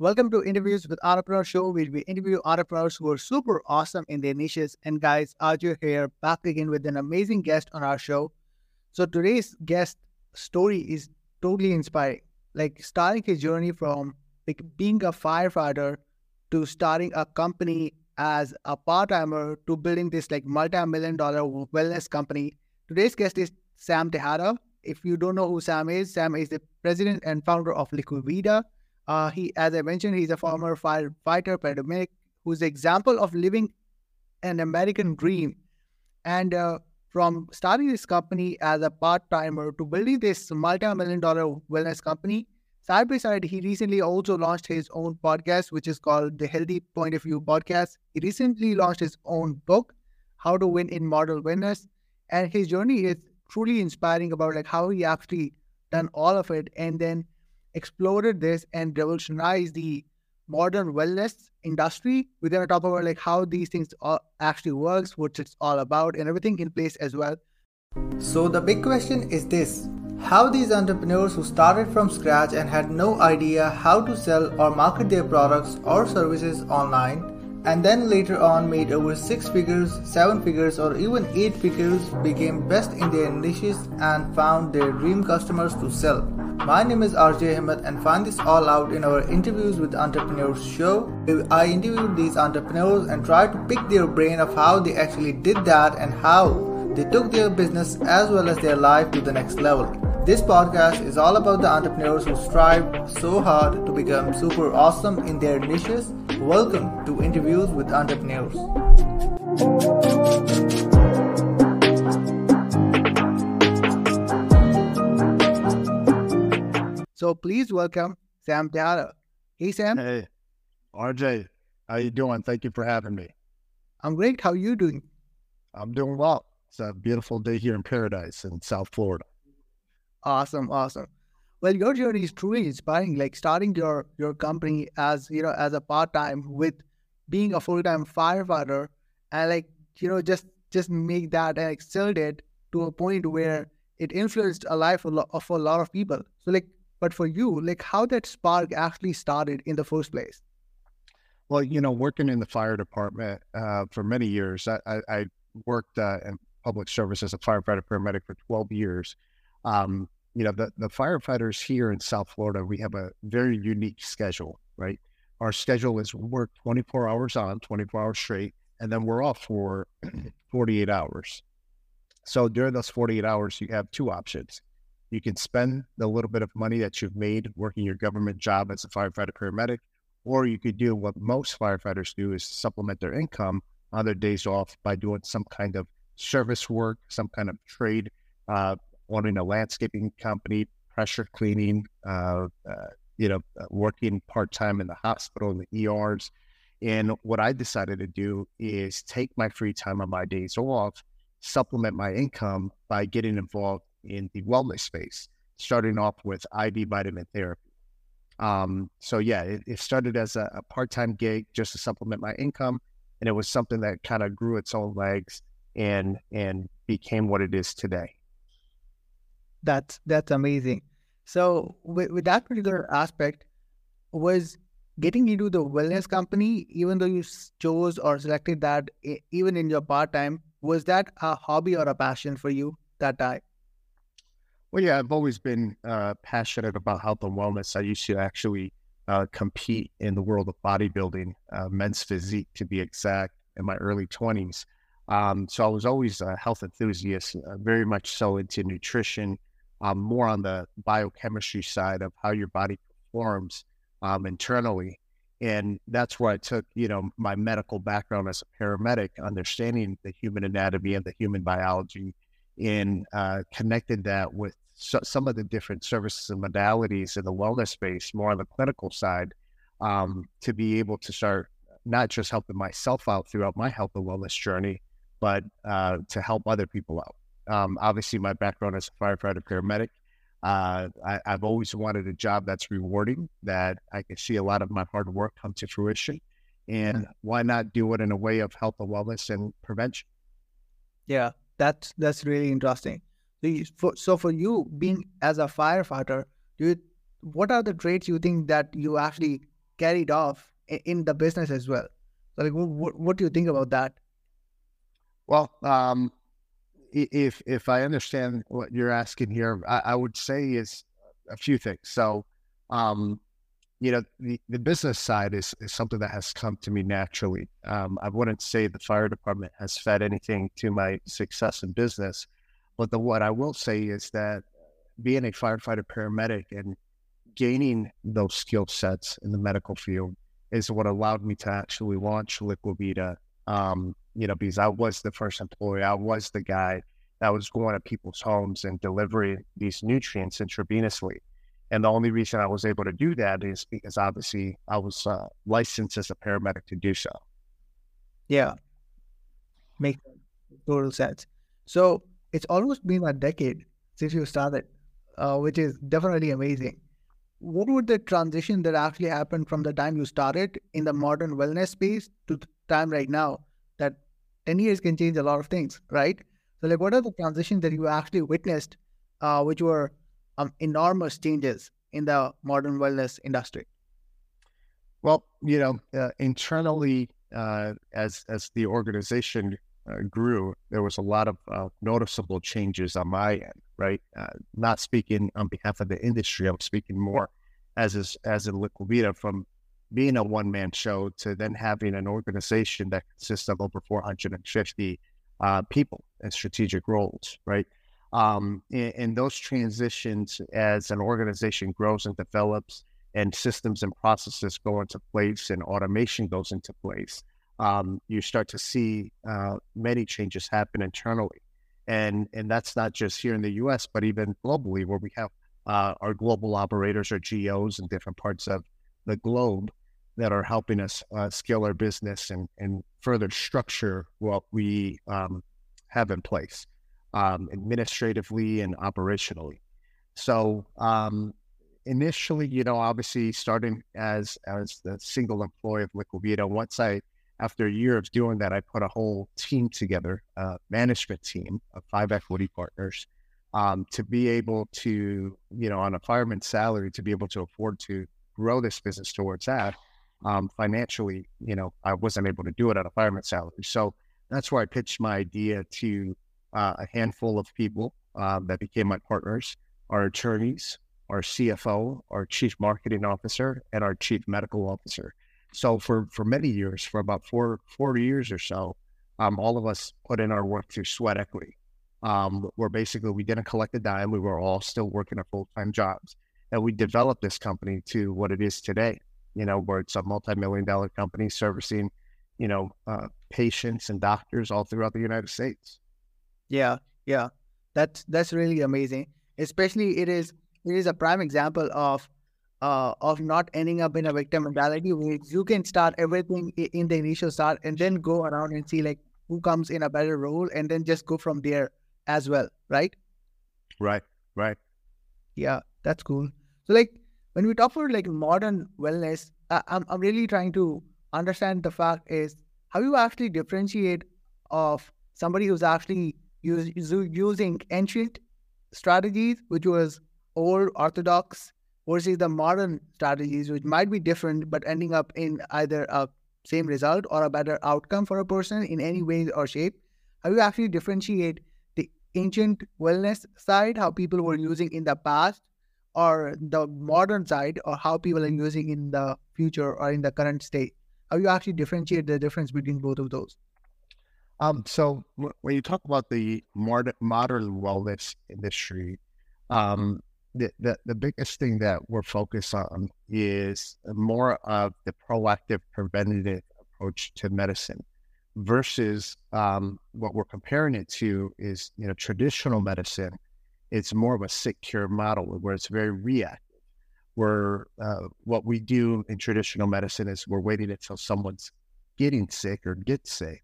Welcome to Interviews with Entrepreneurs Show, where we interview entrepreneurs who are super awesome in their niches. And guys, RJ here, back again with an amazing guest on our show. So today's guest story is totally inspiring, like starting his journey from like being a firefighter to starting a company as a part-timer to building this like multi-million-dollar wellness company. Today's guest is Sam Tejada. If you don't know who Sam is the president and founder of Liquivida. As I mentioned, he's a former firefighter paramedic who's the example of living an American dream. And from starting this company as a part-timer to building this multi-million-dollar wellness company, side by side, he recently also launched his own podcast, which is called The Healthy Point of View Podcast. He recently launched his own book, How to Win in Modern Wellness. And his journey is truly inspiring about like how he actually done all of it and then exploded this and revolutionized the modern wellness industry. We're going to talk about like how these things actually works, what it's all about, and everything in place as well. So the big question is this: how these entrepreneurs who started from scratch and had no idea how to sell or market their products or services online, and then later on made over 6 figures, 7 figures, or even 8 figures, became best in their niches and found their dream customers to sell. My name is RJ Hemant, and find this all out in our Interviews with Entrepreneurs show. I interviewed these entrepreneurs and tried to pick their brain of how they actually did that and how they took their business as well as their life to the next level. This podcast is all about the entrepreneurs who strive so hard to become super awesome in their niches. Welcome to Interviews with Entrepreneurs. So please welcome Sam Tejada. Hey, Sam. Hey, RJ. How you doing? Thank you for having me. I'm great. How are you doing? I'm doing well. It's a beautiful day here in paradise in South Florida. Awesome, awesome. Well, your journey is truly inspiring. Like starting your company as as a part-time with being a full-time firefighter, and just make that and excelled it to a point where it influenced a life of a lot of people. So but for you, how that spark actually started in the first place? Well, working in the fire department for many years, I worked in public service as a firefighter paramedic for 12 years. The firefighters here in South Florida, we have a very unique schedule, right? Our schedule is work 24 hours on, 24 hours straight, and then we're off for 48 hours. So during those 48 hours, you have two options. You can spend the little bit of money that you've made working your government job as a firefighter paramedic, or you could do what most firefighters do is supplement their income on their days off by doing some kind of service work, some kind of trade, owning a landscaping company, pressure cleaning, working part-time in the hospital, in the ERs. And what I decided to do is take my free time on my days off, supplement my income by getting involved in the wellness space, starting off with IV vitamin therapy. It started as a part-time gig just to supplement my income, and it was something that kind of grew its own legs and became what it is today. That's amazing. So with that particular aspect, was getting into the wellness company, even though you chose or selected that even in your part-time, was that a hobby or a passion for you that time? Well, yeah, I've always been passionate about health and wellness. I used to actually compete in the world of bodybuilding, men's physique to be exact, in my early 20s. So I was always a health enthusiast, very much so into nutrition, more on the biochemistry side of how your body performs internally. And that's where I took, my medical background as a paramedic, understanding the human anatomy and the human biology, and connected that with some of the different services and modalities in the wellness space, more on the clinical side, to be able to start not just helping myself out throughout my health and wellness journey, but to help other people out. Obviously, my background as a firefighter paramedic, I've always wanted a job that's rewarding, that I can see a lot of my hard work come to fruition. And why not do it in a way of health and wellness and prevention? Yeah. That's really interesting. So for you, being as a firefighter, what are the traits you think that you actually carried off in the business as well. So like, what do you think about that? Well, if I understand what you're asking here, I would say is a few things. So, you know, the business side is something that has come to me naturally. I wouldn't say the fire department has fed anything to my success in business, but what I will say is that being a firefighter paramedic and gaining those skill sets in the medical field is what allowed me to actually launch Liquivida. You know, because I was the first employee, I was the guy that was going to people's homes and delivering these nutrients intravenously. And the only reason I was able to do that is because obviously I was licensed as a paramedic to do so. Yeah. Makes total sense. So it's almost been a decade since you started, which is definitely amazing. What would the transition that actually happened from the time you started in the modern wellness space to the time right now, that 10 years can change a lot of things, right? So like, what are the transitions that you actually witnessed, which were enormous changes in the modern wellness industry? Well, you know, internally, as the organization grew, there was a lot of noticeable changes on my end, right? Not speaking on behalf of the industry, I'm speaking more as a Liquivida, from being a one-man show to then having an organization that consists of over 450 people in strategic roles, right? And those transitions, as an organization grows and develops and systems and processes go into place and automation goes into place, you start to see many changes happen internally. And that's not just here in the U.S., but even globally, where we have our global operators or GOs in different parts of the globe that are helping us scale our business and further structure what we have in place administratively and operationally. So initially, you know, obviously starting as the single employee of Liquivida, once after a year of doing that, I put a whole team together, a management team of 5 equity partners, to be able to, you know, on a fireman's salary, to be able to afford to grow this business towards that. Financially, you know, I wasn't able to do it at a fireman's salary. So that's where I pitched my idea to a handful of people that became my partners: our attorneys, our CFO, our chief marketing officer, and our chief medical officer. So for many years, for about four years or so, all of us put in our work through sweat equity, where basically we didn't collect a dime. We were all still working our full-time jobs. And we developed this company to what it is today, you know, where it's a multi-million-dollar company servicing, you know, patients and doctors all throughout the United States. Yeah, yeah, that's really amazing. Especially, it is a prime example of not ending up in a victim mentality, where you can start everything in the initial start and then go around and see like who comes in a better role and then just go from there as well, right? Right. Yeah, that's cool. So like, when we talk about like modern wellness, I'm really trying to understand the fact is how you actually differentiate of somebody who's actually using ancient strategies, which was old orthodox, versus the modern strategies, which might be different, but ending up in either a same result or a better outcome for a person in any way or shape. How you actually differentiate the ancient wellness side, how people were using in the past, or the modern side, or how people are using in the future or in the current state? How you actually differentiate the difference between both of those? So when you talk about the modern wellness industry, the biggest thing that we're focused on is more of the proactive preventative approach to medicine versus what we're comparing it to is, you know, traditional medicine. It's more of a sick cure model where it's very reactive, where what we do in traditional medicine is we're waiting until someone's getting sick or gets sick,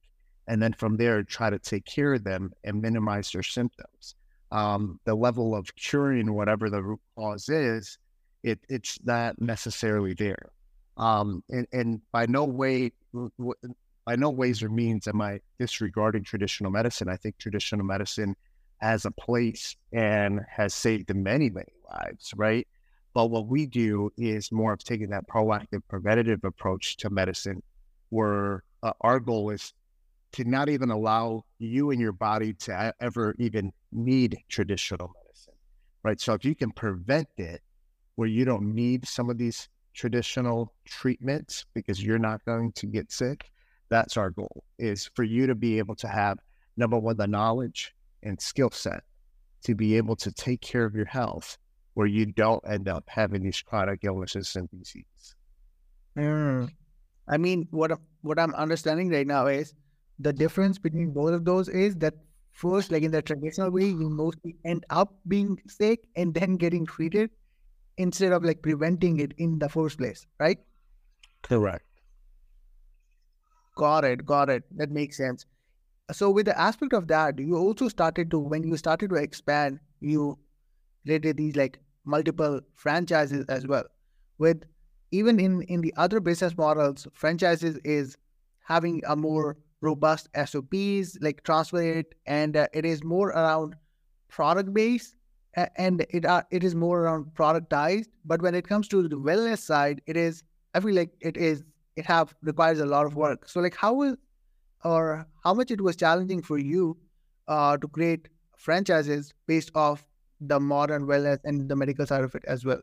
and then from there, try to take care of them and minimize their symptoms. The level of curing whatever the root cause is, it's not necessarily there. And by no ways or means am I disregarding traditional medicine. I think traditional medicine has a place and has saved many, many lives, right? But what we do is more of taking that proactive, preventative approach to medicine, where our goal is to not even allow you and your body to ever even need traditional medicine, right? So if you can prevent it where you don't need some of these traditional treatments because you're not going to get sick, that's our goal, is for you to be able to have, number one, the knowledge and skill set to be able to take care of your health where you don't end up having these chronic illnesses and diseases. I mean, what I'm understanding right now is the difference between both of those is that first, like in the traditional way, you mostly end up being sick and then getting treated instead of like preventing it in the first place, right? Correct. Got it. That makes sense. So with the aspect of that, you also started to, when you started to expand, you created these like multiple franchises as well. With even in the other business models, franchises is having a more robust SOPs, like transfer it, and it is more around product based, and it is more around productized. But when it comes to the wellness side, it is, I feel like it requires a lot of work. So like how much it was challenging for you to create franchises based off the modern wellness and the medical side of it as well?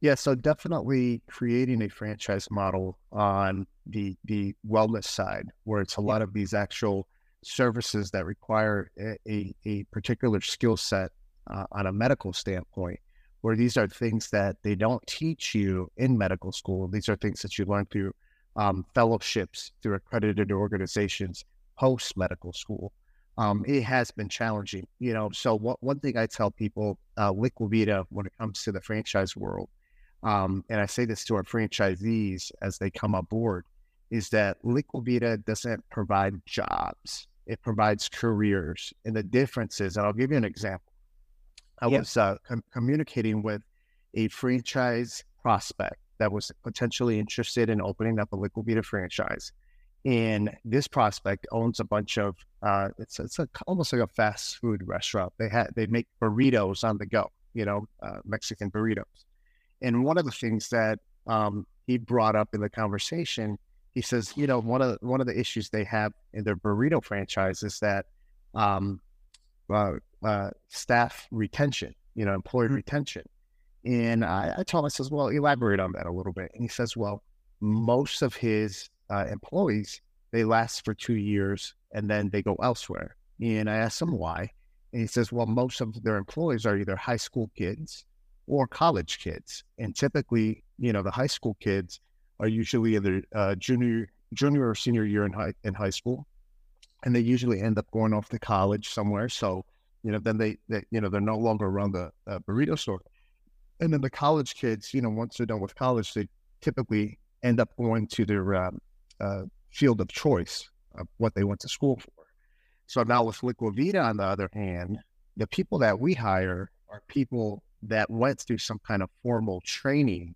Yeah, so definitely creating a franchise model on the wellness side, where it's a lot of these actual services that require a particular skill set on a medical standpoint, where these are things that they don't teach you in medical school. These are things that you learn through fellowships, through accredited organizations, post-medical school. It has been challenging, you know. So one thing I tell people, Liquivida, when it comes to the franchise world, and I say this to our franchisees as they come aboard, is that Liquivida doesn't provide jobs. It provides careers. And the difference is, and I'll give you an example. I was communicating with a franchise prospect that was potentially interested in opening up a Liquivida franchise. And this prospect owns a bunch of, it's almost like a fast food restaurant. They make burritos on the go, you know, Mexican burritos. And one of the things that he brought up in the conversation, he says, you know, one of the issues they have in their burrito franchise is that staff retention, you know, employee retention. And I told him, I says, well, elaborate on that a little bit. And he says, well, most of his employees, they last for 2 years and then they go elsewhere. And I asked him why. And he says, well, most of their employees are either high school kids or college kids. And typically, you know, the high school kids are usually either junior or senior year in high school. And they usually end up going off to college somewhere. So, you know, then they're no longer around the burrito store. And then the college kids, you know, once they're done with college, they typically end up going to their field of choice of what they went to school for. So now with Liquivida, on the other hand, the people that we hire are people that went through some kind of formal training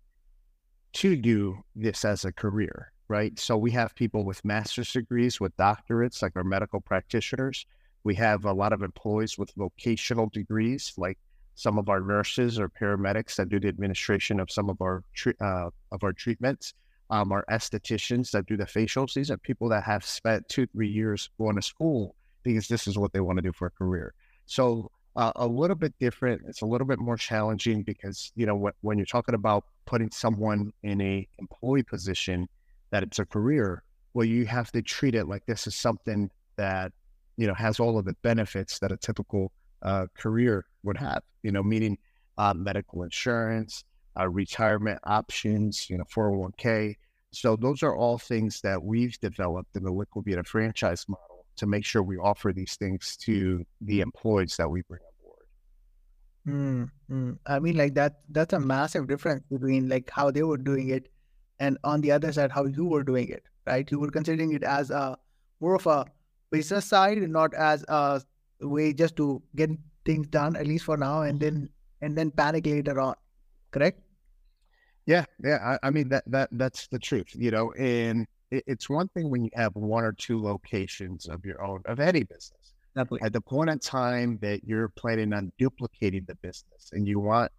to do this as a career, right? So we have people with master's degrees, with doctorates, like our medical practitioners. We have a lot of employees with vocational degrees, like some of our nurses or paramedics that do the administration of some of our treatments, our estheticians that do the facials. These are people that have spent 2-3 years going to school because this is what they want to do for a career. So a little bit different. It's a little bit more challenging because, you know, when you're talking about putting someone in a employee position that it's a career, well, you have to treat it like this is something that, you know, has all of the benefits that a typical career would have, you know, meaning medical insurance, retirement options, you know, 401k. So those are all things that we've developed in the Liquivida franchise model to make sure we offer these things to the employees that we bring on board. I mean, like that's a massive difference between like how they were doing it and on the other side, how you were doing it, right? You were considering it as a more of a business side, not as a way just to get things done, at least for now, and then panic later on. Correct? Yeah. I mean, that's the truth, you know, and it's one thing when you have 1 or 2 locations of your own, of any business. Definitely. At the point in time that you're planning on duplicating the business and you want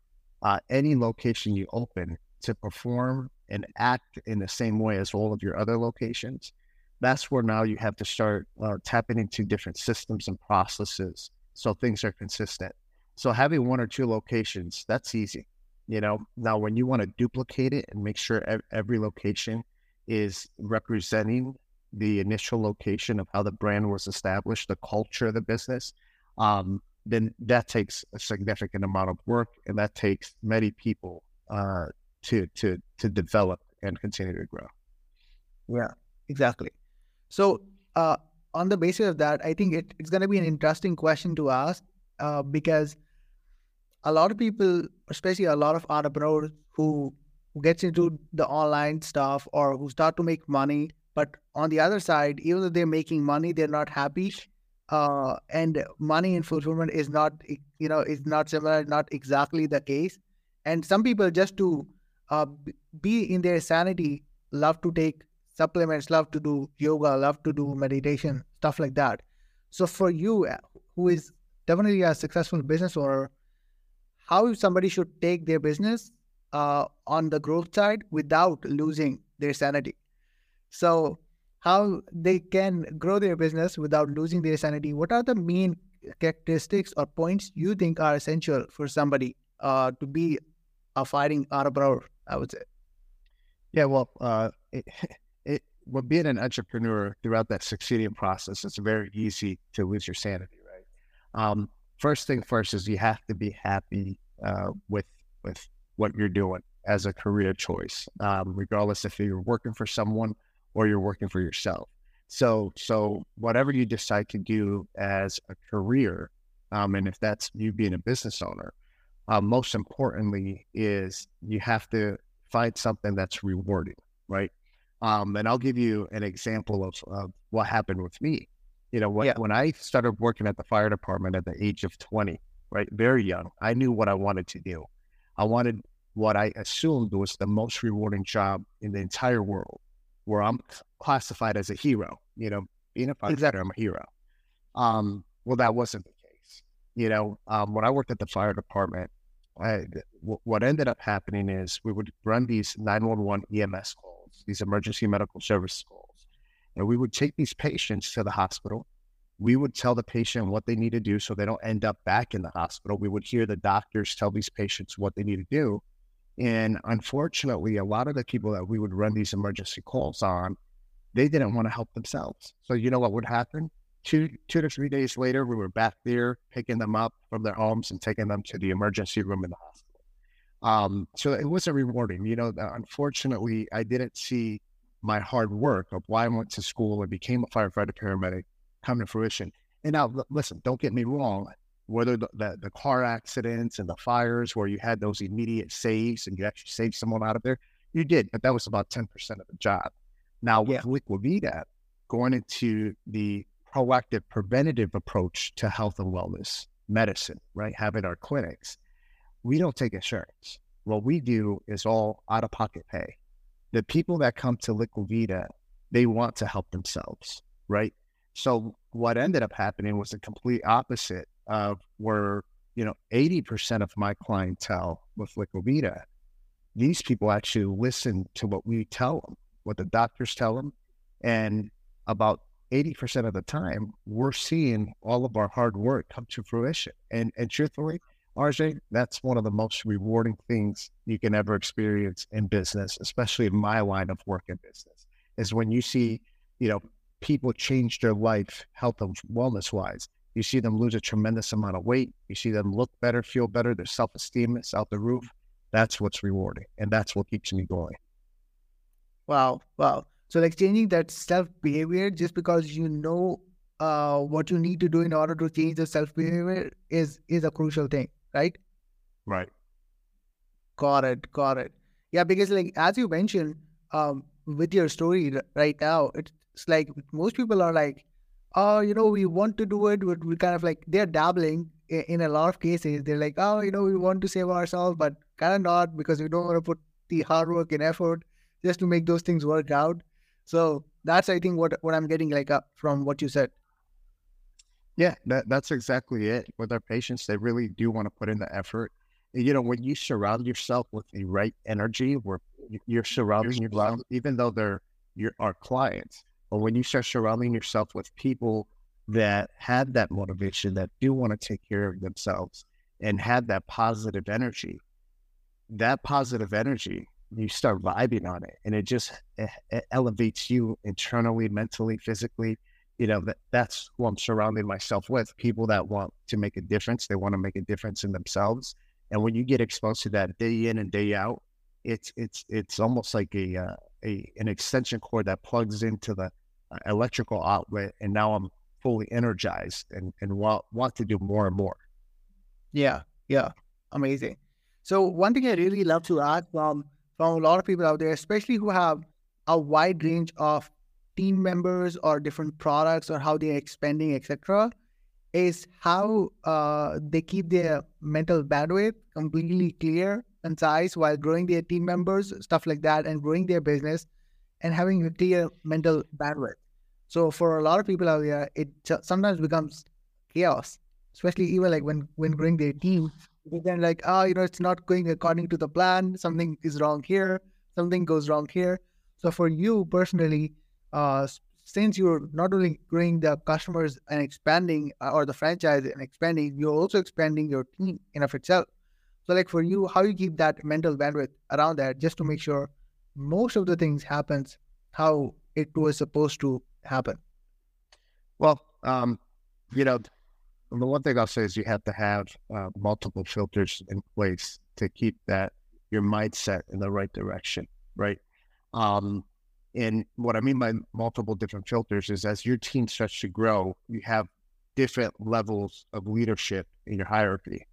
any location you open to perform and act in the same way as all of your other locations, that's where now you have to start tapping into different systems and processes so things are consistent. So having one or two locations, that's easy. You know, now when you want to duplicate it and make sure every location is representing the initial location of how the brand was established, the culture of the business, then that takes a significant amount of work, and that takes many people to develop and continue to grow. Yeah, exactly. So on the basis of that, I think it's going to be an interesting question to ask because a lot of people, especially a lot of entrepreneurs who gets into the online stuff or who start to make money, but on the other side, even though they're making money, they're not happy. And money and fulfillment is not, you know, is not similar, not exactly the case. And some people, just to be in their sanity, love to take supplements, love to do yoga, love to do meditation, stuff like that. So for you, who is definitely a successful business owner, how somebody should take their business on the growth side without losing their sanity? So how they can grow their business without losing their sanity. What are the main characteristics or points you think are essential for somebody to be a fighting entrepreneur, I would say? Yeah, well, well, being an entrepreneur throughout that succeeding process, it's very easy to lose your sanity, right? First thing first is you have to be happy with what you're doing as a career choice, regardless if you're working for someone or you're working for yourself. So whatever you decide to do as a career, and if that's you being a business owner, most importantly is you have to find something that's rewarding, right? And I'll give you an example of what happened with me. You know, when I started working at the fire department at the age of 20, right, very young, I knew what I wanted to do. I wanted what I assumed was the most rewarding job in the entire world, where I'm classified as a hero. You know, being a firefighter, I'm a hero. Well, that wasn't the case. You know, when I worked at the fire department, what ended up happening is we would run these 911 EMS calls, these emergency medical service calls, and we would take these patients to the hospital. We would tell the patient what they need to do so they don't end up back in the hospital. We would hear the doctors tell these patients what they need to do. And unfortunately, a lot of the people that we would run these emergency calls on, they didn't want to help themselves. So you know what would happen? Two to three days later, we were back there picking them up from their homes and taking them to the emergency room in the hospital. So it wasn't rewarding. You know, unfortunately, I didn't see my hard work of why I went to school and became a firefighter paramedic come to fruition. And now, listen, don't get me wrong. Whether the car accidents and the fires where you had those immediate saves and you actually saved someone out of there, you did, but that was about 10% of the job. Now with Liquivida, going into the proactive preventative approach to health and wellness medicine, right? Having our clinics, we don't take insurance. What we do is all out-of-pocket pay. The people that come to Liquivida, they want to help themselves, right? So what ended up happening was the complete opposite of where, you know, 80% of my clientele with Liquivida, these people actually listen to what we tell them, what the doctors tell them. And about 80% of the time, we're seeing all of our hard work come to fruition. And truthfully, RJ, that's one of the most rewarding things you can ever experience in business, especially in my line of work in business, is when you see, you know, people change their life health and wellness-wise. You see them lose a tremendous amount of weight. You see them look better, feel better. Their self-esteem is out the roof. That's what's rewarding, and that's what keeps me going. Wow. So like changing that self-behavior just because you know what you need to do in order to change the self-behavior is a crucial thing, right? Right. Got it. Yeah, because like as you mentioned with your story right now, it's like most people are like, oh, you know, we want to do it. We kind of like, they're dabbling in a lot of cases. They're like, oh, you know, we want to save ourselves, but kind of not because we don't want to put the hard work and effort just to make those things work out. So that's, I think, what I'm getting like from what you said. Yeah, that's exactly it. With our patients, they really do want to put in the effort. you know, when you surround yourself with the right energy, where you're surrounding yourself, even though they're our clients, but when you start surrounding yourself with people that have that motivation, that do want to take care of themselves and have that positive energy, you start vibing on it, and it just it elevates you internally, mentally, physically. You know, that's who I'm surrounding myself with, people that want to make a difference. They want to make a difference in themselves. And when you get exposed to that day in and day out, it's almost like an extension cord that plugs into the electrical outlet. And now I'm fully energized and want to do more and more. Yeah. Yeah. Amazing. So one thing I really love to add from a lot of people out there, especially who have a wide range of team members or different products or how they're expanding, etc., is how they keep their mental bandwidth completely clear, concise while growing their team members, stuff like that, and growing their business and having a clear mental bandwidth. So for a lot of people out there, it sometimes becomes chaos, especially even like when growing their team. Then like, oh, you know, it's not going according to the plan. Something is wrong here. Something goes wrong here. So for you personally, since you're not only growing the customers and expanding or the franchise and expanding, you're also expanding your team in of itself. So like for you, how you keep that mental bandwidth around that just to make sure most of the things happens how it was supposed to happen? Well, you know, the one thing I'll say is you have to have multiple filters in place to keep that, your mindset in the right direction, right? And what I mean by multiple different filters is as your team starts to grow, you have different levels of leadership in your hierarchy.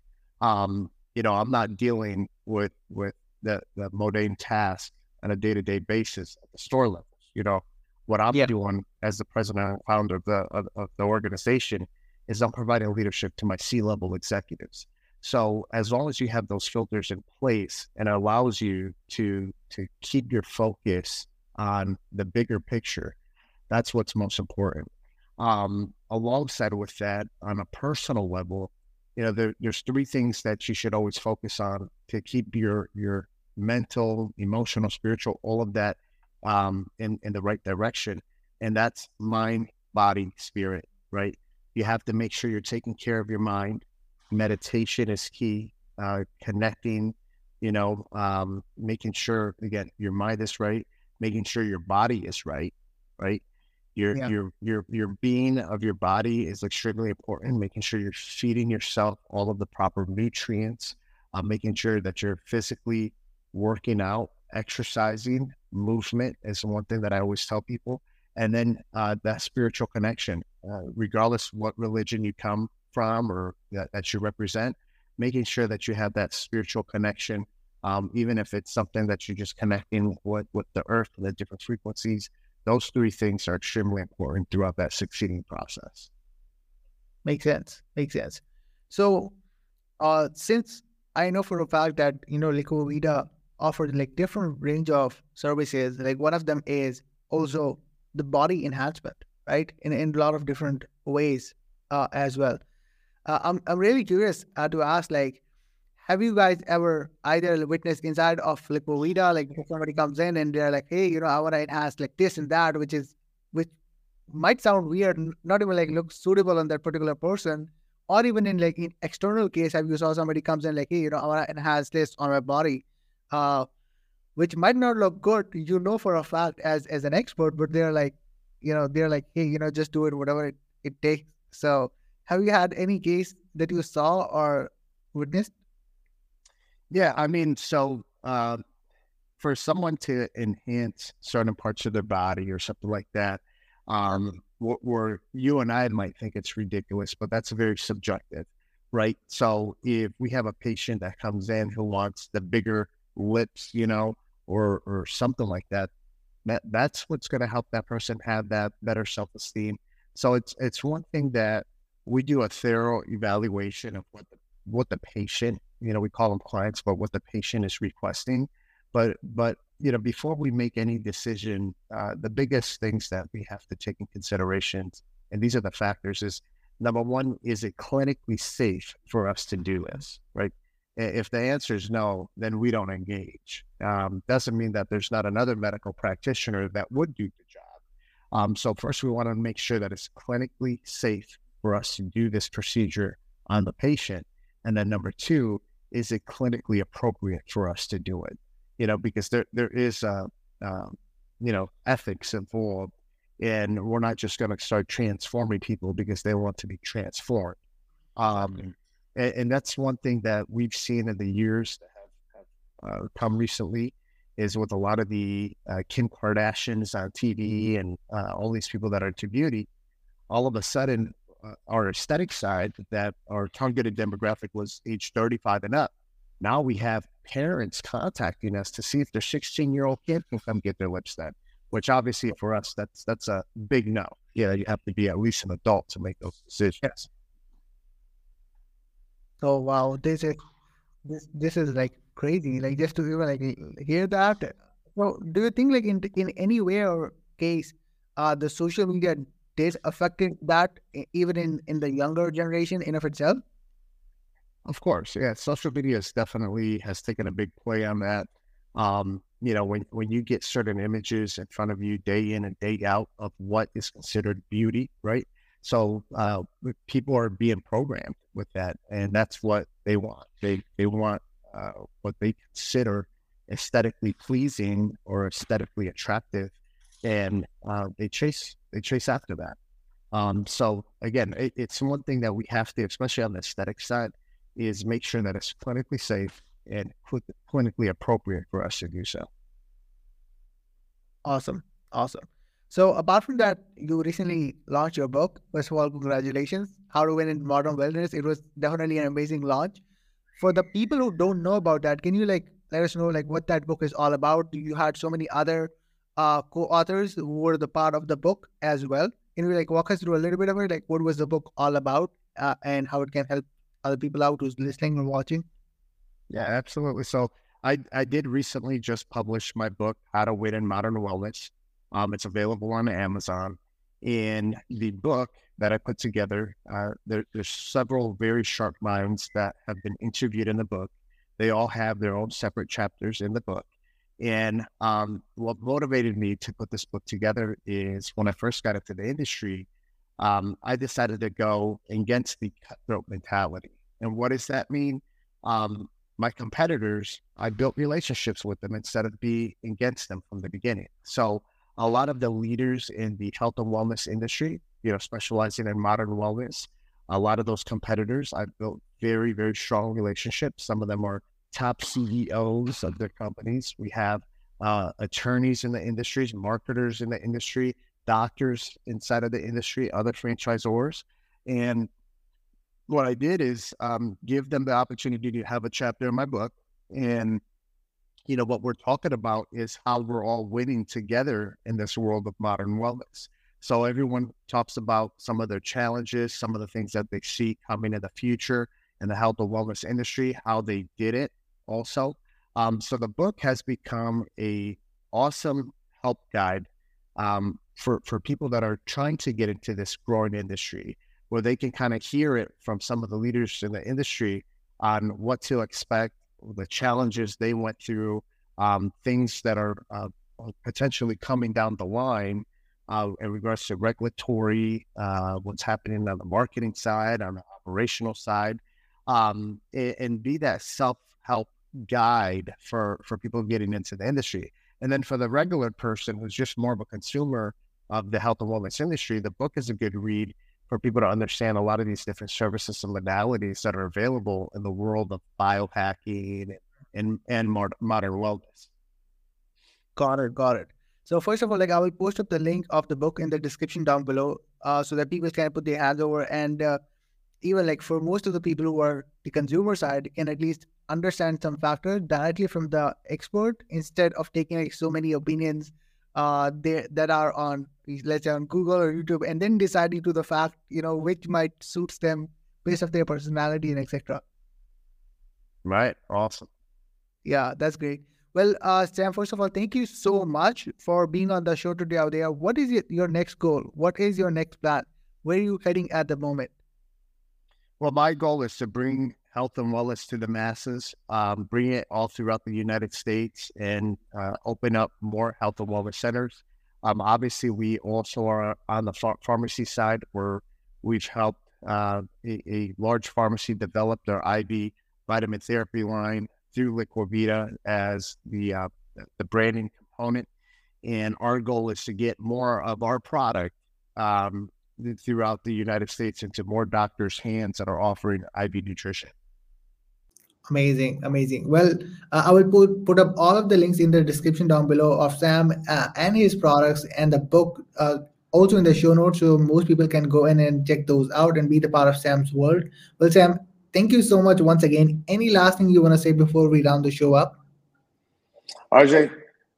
You know, I'm not dealing with the mundane task on a day-to-day basis at the store levels. You know, what I'm doing as the president and founder of the organization is I'm providing leadership to my C-level executives. So as long as you have those filters in place, and it allows you to keep your focus on the bigger picture, that's what's most important. Alongside with that, on a personal level, you know, there's three things that you should always focus on to keep your mental, emotional, spiritual, all of that in the right direction. And that's mind, body, spirit, right? You have to make sure you're taking care of your mind. Meditation is key, connecting, you know, making sure, again, your mind is right, making sure your body is right, right? Your being of your body is extremely important, making sure you're feeding yourself all of the proper nutrients, making sure that you're physically working out, exercising, movement is one thing that I always tell people. And then that spiritual connection, regardless what religion you come from or that you represent, making sure that you have that spiritual connection. Even if it's something that you're just connecting with the earth, and the different frequencies, those three things are extremely important throughout that succeeding process. Makes sense. Makes sense. So since I know for a fact that, you know, Liquivida offers like different range of services, like one of them is also the body enhancement, right? In a lot of different ways as well. I'm really curious to ask, like, have you guys ever either witnessed inside of Liquivida, like somebody comes in and they're like, hey, you know, I want to enhance like this and that, which might sound weird, not even like look suitable on that particular person, or even in like in external case, have you saw somebody comes in like, hey, you know, I want to enhance this on my body, which might not look good, you know, for a fact as an expert, but they're like, you know, they're like, hey, you know, just do it, whatever it takes. So have you had any case that you saw or witnessed? Yeah, I mean, so for someone to enhance certain parts of their body or something like that, where you and I might think it's ridiculous, but that's very subjective, right? So if we have a patient that comes in who wants the bigger lips, you know, or something like that, that's what's going to help that person have that better self-esteem. So it's one thing that we do a thorough evaluation of what the patient, you know, we call them clients, but what the patient is requesting. But you know, before we make any decision, the biggest things that we have to take in consideration, and these are the factors, is number one, is it clinically safe for us to do this, right? If the answer is no, then we don't engage. Doesn't mean that there's not another medical practitioner that would do the job. So first we want to make sure that it's clinically safe for us to do this procedure on the patient. And then number two, is it clinically appropriate for us to do it? You know, because there is, ethics involved, and we're not just going to start transforming people because they want to be transformed. And that's one thing that we've seen in the years that have come recently is with a lot of the Kim Kardashians on TV and all these people that are into beauty, all of a sudden our aesthetic side that our targeted demographic was age 35 and up. Now we have parents contacting us to see if their 16-year-old kid can come get their lips done, which obviously for us, that's a big no. You know, you have to be at least an adult to make those decisions. Yes. So wow, this is like crazy. Like just to even like hear that. Well, do you think like in any way or case, the social media did affected that even in the younger generation in of itself? Of course, yeah. Social media is definitely has taken a big play on that. When you get certain images in front of you day in and day out of what is considered beauty, right? So people are being programmed with that, and that's what they want. They want what they consider aesthetically pleasing or aesthetically attractive, and they chase after that. So again, it's one thing that we have to, especially on the aesthetic side, is make sure that it's clinically safe and clinically appropriate for us to do so. Awesome. So apart from that, you recently launched your book. First of all, congratulations. How to Win in Modern Wellness. It was definitely an amazing launch. For the people who don't know about that, can you like let us know like what that book is all about? You had so many other co-authors who were the part of the book as well. Can you like walk us through a little bit of it? Like what was the book all about and how it can help other people out who's listening and watching? Yeah, absolutely. So I did recently just publish my book, How to Win in Modern Wellness. It's available on Amazon. In the book that I put together, there's several very sharp minds that have been interviewed in the book. They all have their own separate chapters in the book. And what motivated me to put this book together is when I first got into the industry, I decided to go against the cutthroat mentality. And what does that mean? My competitors, I built relationships with them instead of being against them from the beginning. So a lot of the leaders in the health and wellness industry, you know, specializing in modern wellness, a lot of those competitors, I've built very, very strong relationships. Some of them are top CEOs of their companies. We have attorneys in the industries, marketers in the industry, doctors inside of the industry, other franchisors. And what I did is give them the opportunity to have a chapter in my book. And you know, what we're talking about is how we're all winning together in this world of modern wellness. So everyone talks about some of their challenges, some of the things that they see coming in the future in the health and wellness industry, how they did it also. So the book has become a awesome help guide for people that are trying to get into this growing industry, where they can kind of hear it from some of the leaders in the industry on what to expect, the challenges they went through, things that are potentially coming down the line in regards to regulatory, what's happening on the marketing side, on the operational side, and be that self-help guide for people getting into the industry. And then for the regular person who's just more of a consumer of the health and wellness industry, the book is a good read for people to understand a lot of these different services and modalities that are available in the world of biohacking and modern wellness. Got it. So first of all, like I will post up the link of the book in the description down below so that people can put their hands over, and even like for most of the people who are the consumer side can at least understand some factors directly from the expert instead of taking like so many opinions that are on, let's say, on Google or YouTube, and then deciding to the fact, you know, which might suits them based on their personality and etc. Right. Awesome. Yeah, that's great. Well, Sam, first of all, thank you so much for being on the show today out there. What is your next goal? What is your next plan? Where are you heading at the moment? Well, my goal is to bring health and wellness to the masses, bring it all throughout the United States, and open up more health and wellness centers. Obviously, we also are on the pharmacy side, where we've helped a large pharmacy develop their IV vitamin therapy line through Liquivida as the branding component. And our goal is to get more of our product throughout the United States into more doctors' hands that are offering IV nutrition. Amazing. Well, I will put up all of the links in the description down below of Sam and his products and the book also in the show notes, so most people can go in and check those out and be the part of Sam's world. Well, Sam, thank you so much once again. Any last thing you want to say before we round the show up? RJ,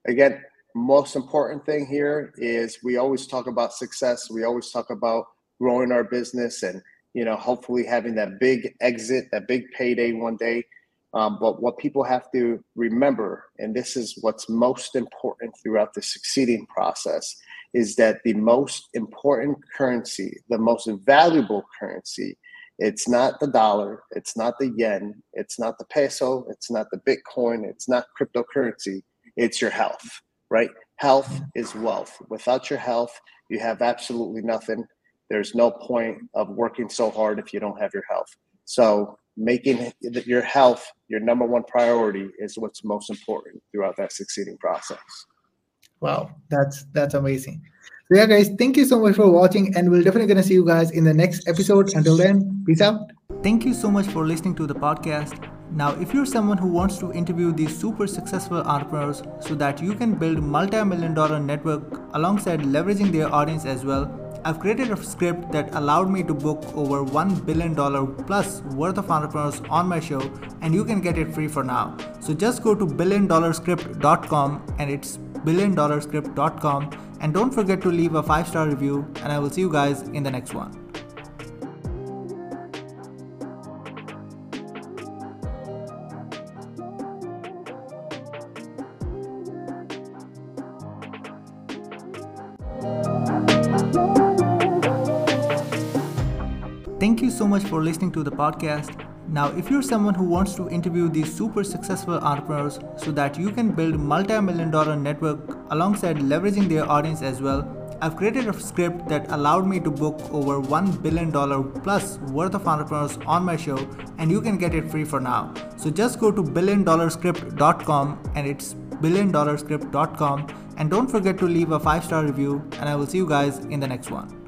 again, most important thing here is we always talk about success. We always talk about growing our business and, you know, hopefully having that big exit, that big payday one day. But what people have to remember, and this is what's most important throughout the succeeding process, is that the most important currency, the most valuable currency, it's not the dollar, it's not the yen, it's not the peso, it's not the Bitcoin, it's not cryptocurrency, it's your health. Right? Health is wealth. Without your health, you have absolutely nothing. There's no point of working so hard if you don't have your health. So making your health your number one priority is what's most important throughout that succeeding process. Wow, that's amazing. So yeah, guys, thank you so much for watching, and we're definitely going to see you guys in the next episode. Until then, peace out. Thank you so much for listening to the podcast. Now, if you're someone who wants to interview these super successful entrepreneurs so that you can build multi-million-dollar network alongside leveraging their audience as well, I've created a script that allowed me to book over $1 billion plus worth of entrepreneurs on my show, and you can get it free for now. So just go to BillionDollarScript.com, and it's BillionDollarScript.com, and don't forget to leave a 5-star review, and I will see you guys in the next one. Thank you so much for listening to the podcast. Now, if you're someone who wants to interview these super successful entrepreneurs so that you can build multi-million-dollar network alongside leveraging their audience as well, I've created a script that allowed me to book over $1 billion plus worth of entrepreneurs on my show, and you can get it free for now. So just go to BillionDollarScript.com, and it's BillionDollarScript.com, and don't forget to leave a 5-star review, and I will see you guys in the next one.